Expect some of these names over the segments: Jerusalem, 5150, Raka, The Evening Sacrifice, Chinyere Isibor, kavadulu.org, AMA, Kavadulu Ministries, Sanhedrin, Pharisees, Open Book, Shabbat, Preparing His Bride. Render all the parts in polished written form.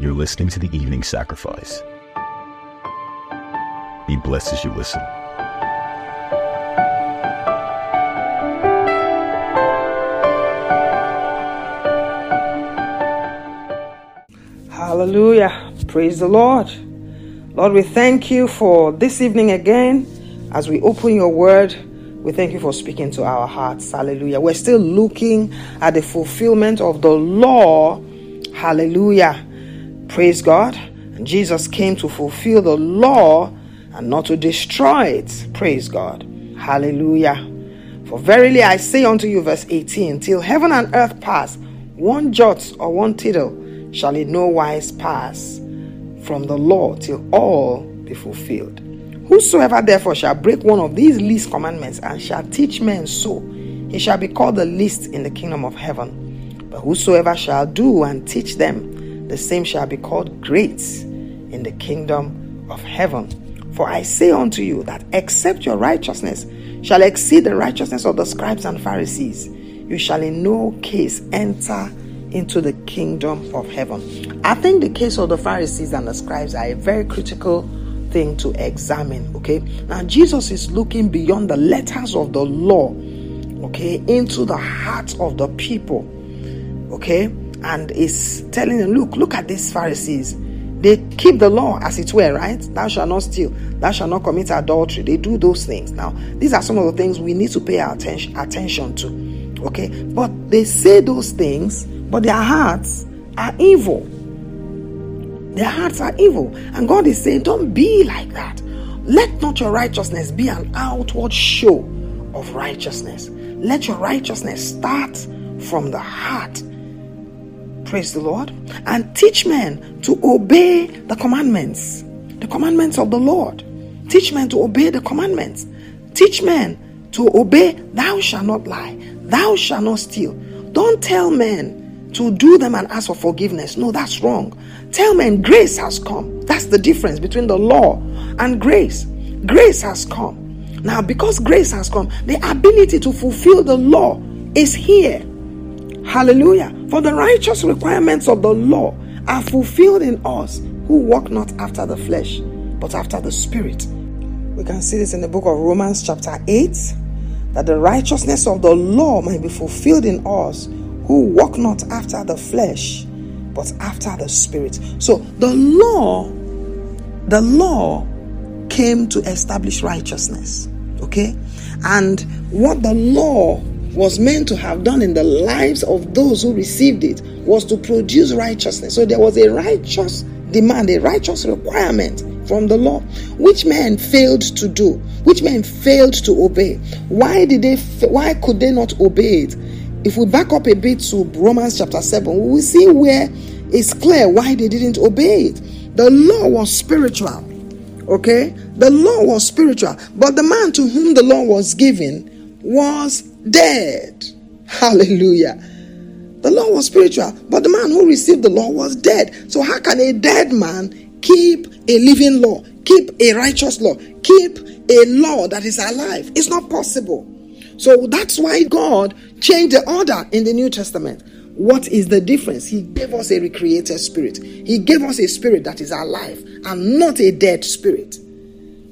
You're listening to The Evening Sacrifice. Be blessed as you listen. Hallelujah. Praise the Lord. Lord, we thank you for this evening again. As we open your word, we thank you for speaking to our hearts. Hallelujah. We're still looking at the fulfillment of the law. Hallelujah. Praise God. And Jesus came to fulfill the law and not to destroy it. Praise God. Hallelujah. For verily I say unto you, verse 18, till heaven and earth pass, one jot or one tittle shall in no wise pass from the law till all be fulfilled. Whosoever therefore shall break one of these least commandments and shall teach men so, he shall be called the least in the kingdom of heaven. But whosoever shall do and teach them, the same shall be called great in the kingdom of heaven. For I say unto you that except your righteousness shall exceed the righteousness of the scribes and Pharisees, you shall in no case enter into the kingdom of heaven. I think the case of the Pharisees and the scribes are a very critical thing to examine. Okay, now Jesus is looking beyond the letters of the law, okay, into the heart of the people, okay, and is telling them, look at these Pharisees. They keep the law as it were, right? Thou shalt not steal, thou shalt not commit adultery. They do those things. Now these are some of the things we need to pay our attention to, okay? But they say those things, but their hearts are evil. Their hearts are evil. And God is saying, don't be like that. Let not your righteousness be an outward show of righteousness. Let your righteousness start from the heart. Praise the Lord. And teach men to obey the commandments of the Lord. Teach men to obey the commandments. Teach men to obey, thou shalt not lie, thou shalt not steal. Don't tell men to do them and ask for forgiveness. No, that's wrong. Tell men grace has come. That's the difference between the law and grace. Grace has come. Now, because grace has come, the ability to fulfill the law is here. Hallelujah. For the righteous requirements of the law are fulfilled in us who walk not after the flesh, but after the Spirit. We can see this in the book of Romans chapter 8, that the righteousness of the law might be fulfilled in us who walk not after the flesh, but after the Spirit. So the law came to establish righteousness, okay? And what the law was meant to have done in the lives of those who received it was to produce righteousness. So there was a righteous demand, a righteous requirement from the law, which men failed to do, which men failed to obey. Why could they not obey it? If we back up a bit to Romans chapter 7, we will see where it's clear why they didn't obey it. The law was spiritual, okay? The law was spiritual, but the man to whom the law was given was dead. Hallelujah. The law was spiritual, but the man who received the law was dead. So how can a dead man keep a living law, keep a righteous law, keep a law that is alive? It's not possible. So that's why God changed the order in the New Testament. What is the difference? He gave us a recreated spirit. He gave us a spirit that is alive and not a dead spirit.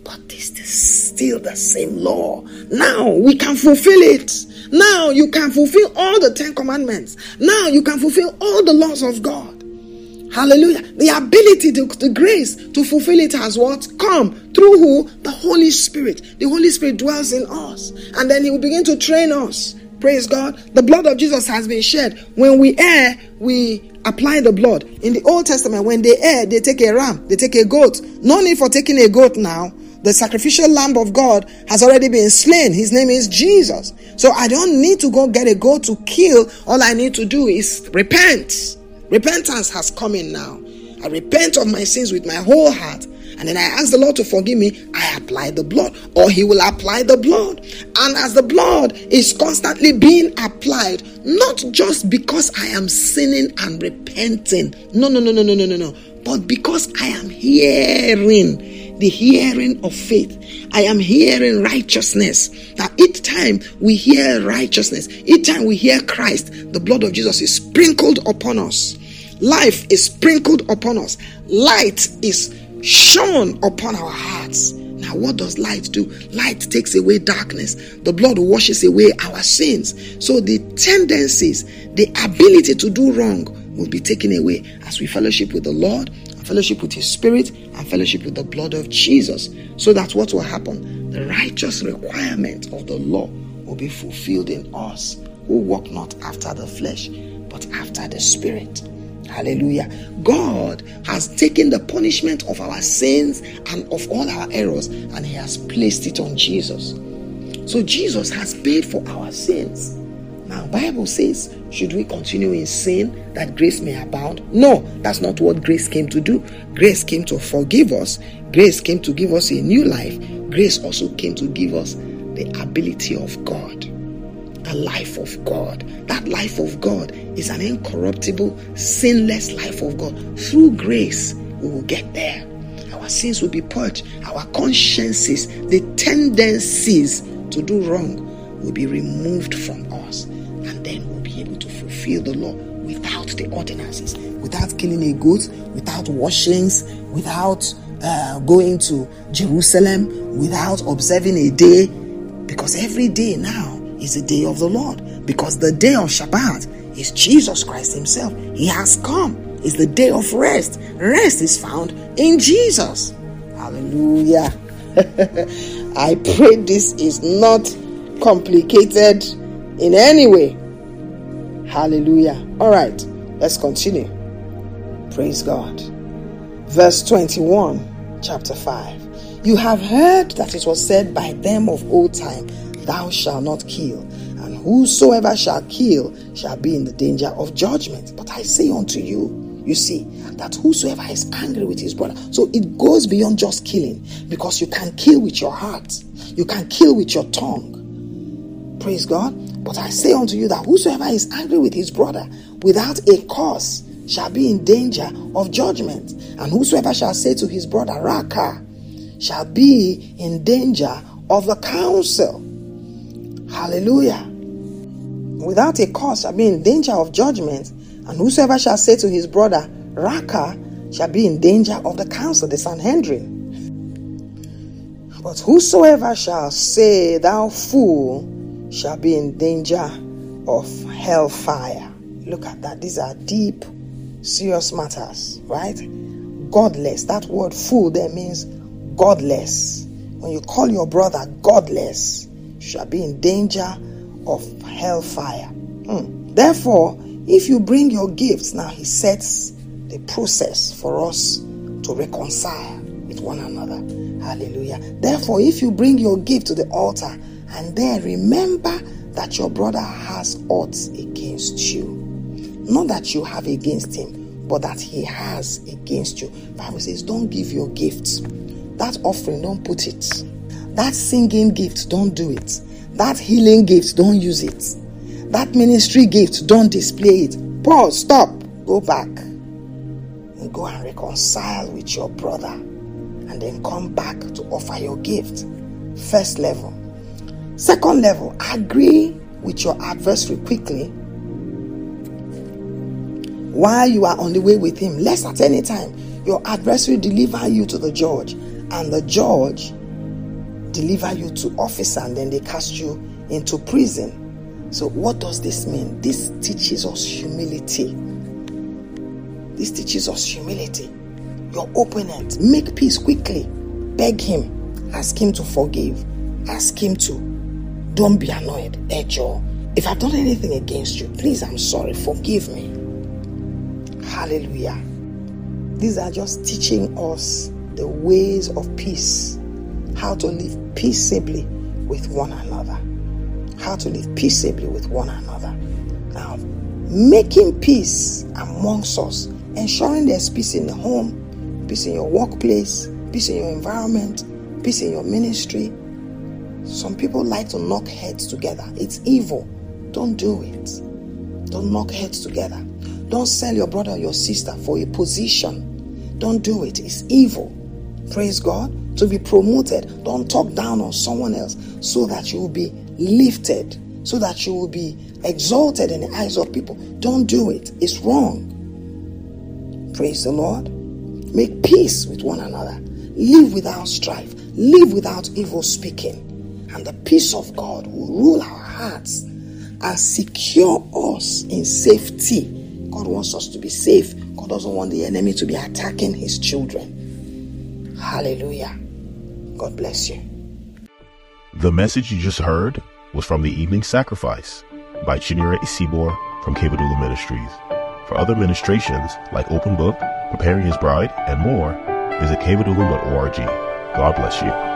But this is still the same law. Now we can fulfill it. Now you can fulfill all the 10 commandments. Now you can fulfill all the laws of God. Hallelujah. The ability, the grace to fulfill it has what? Come. Through who? The Holy Spirit. The Holy Spirit dwells in us. And then He will begin to train us. Praise God. The blood of Jesus has been shed. When we err, we apply the blood. In the Old Testament, when they err, they take a ram. They take a goat. No need for taking a goat now. The sacrificial lamb of God has already been slain. His name is Jesus. So I don't need to go get a goat to kill. All I need to do is repent. Repentance has come in now. I repent of my sins with my whole heart, and then I ask the Lord to forgive me. I apply the blood, or He will apply the blood. And as the blood is constantly being applied, not just because I am sinning and repenting. No. But because I am hearing the hearing of faith. I am hearing righteousness. That each time we hear righteousness, each time we hear Christ, the blood of Jesus is sprinkled upon us. Life is sprinkled upon us. Light is shone upon our hearts. Now, what does light do? Light takes away darkness. The blood washes away our sins. So the tendencies, the ability to do wrong will be taken away as we fellowship with the Lord, fellowship with His Spirit, and fellowship with the blood of Jesus. So that what will happen? The righteous requirement of the law will be fulfilled in us who walk not after the flesh, but after the Spirit. Hallelujah. God has taken the punishment of our sins and of all our errors, and He has placed it on Jesus. So Jesus has paid for our sins. Now, the Bible says, should we continue in sin that grace may abound? No, that's not what grace came to do. Grace came to forgive us. Grace came to give us a new life. Grace also came to give us the ability of God, the life of God. That life of God is an incorruptible, sinless life of God. Through grace, we will get there. Our sins will be purged. Our consciences, the tendencies to do wrong, will be removed from us, and then we'll be able to fulfill the law without the ordinances, without killing a goat, without washings, without going to Jerusalem, without observing a day, because every day now is a day of the Lord, because the day of Shabbat is Jesus Christ Himself. He has come. It's the day of rest. Rest is found in Jesus. Hallelujah. I pray this is not complicated in any way. Hallelujah. All right, let's continue. Praise God. Verse 21, chapter 5. You have heard that it was said by them of old time, thou shalt not kill, and whosoever shall kill shall be in the danger of judgment. But I say unto you, you see, that whosoever is angry with his brother. So it goes beyond just killing, because you can kill with your heart, you can kill with your tongue. Praise God. But I say unto you that whosoever is angry with his brother without a cause shall be in danger of judgment. And whosoever shall say to his brother, Raka, shall be in danger of the council. Hallelujah. Without a cause shall be in danger of judgment. And whosoever shall say to his brother, Raka, shall be in danger of the council, the Sanhedrin. But whosoever shall say, thou fool, shall be in danger of hellfire. Look at that. These are deep, serious matters, right? Godless. That word fool there means godless. When you call your brother godless, you shall be in danger of hellfire. Therefore, if you bring your gifts, now He sets the process for us to reconcile with one another. Hallelujah. Therefore, if you bring your gift to the altar, and then remember that your brother has aught against you, not that you have against him, but that he has against you. The Bible says, don't give your gifts. That offering, don't put it. That singing gift, don't do it. That healing gift, don't use it. That ministry gift, don't display it. Pause, stop, go back, and go and reconcile with your brother, and then come back to offer your gift. First level. Second level, agree with your adversary quickly while you are on the way with him, lest at any time your adversary deliver you to the judge, and the judge deliver you to officer, and then they cast you into prison. So what does this mean? This teaches us humility. This teaches us humility. Your opponent, make peace quickly. Beg him. Ask him to forgive. Ask him to. Don't be annoyed. Ejo, if I've done anything against you, please, I'm sorry. Forgive me. Hallelujah. These are just teaching us the ways of peace. How to live peaceably with one another. How to live peaceably with one another. Now, making peace amongst us. Ensuring there's peace in the home. Peace in your workplace. Peace in your environment. Peace in your ministry. Some people like to knock heads together. It's evil. Don't do it. Don't knock heads together. Don't sell your brother or your sister for a position. Don't do it. It's evil. Praise God. To be promoted. Don't talk down on someone else, so that you will be lifted, so that you will be exalted in the eyes of people. Don't do it. It's wrong. Praise the Lord. Make peace with one another. Live without strife. Live without evil speaking. And the peace of God will rule our hearts and secure us in safety. God wants us to be safe. God doesn't want the enemy to be attacking his children. Hallelujah. God bless you. The message you just heard was from The Evening Sacrifice by Chinyere Isibor from Kavadulu Ministries. For other ministrations like Open Book, Preparing His Bride, and more, visit kavadulu.org. God bless you.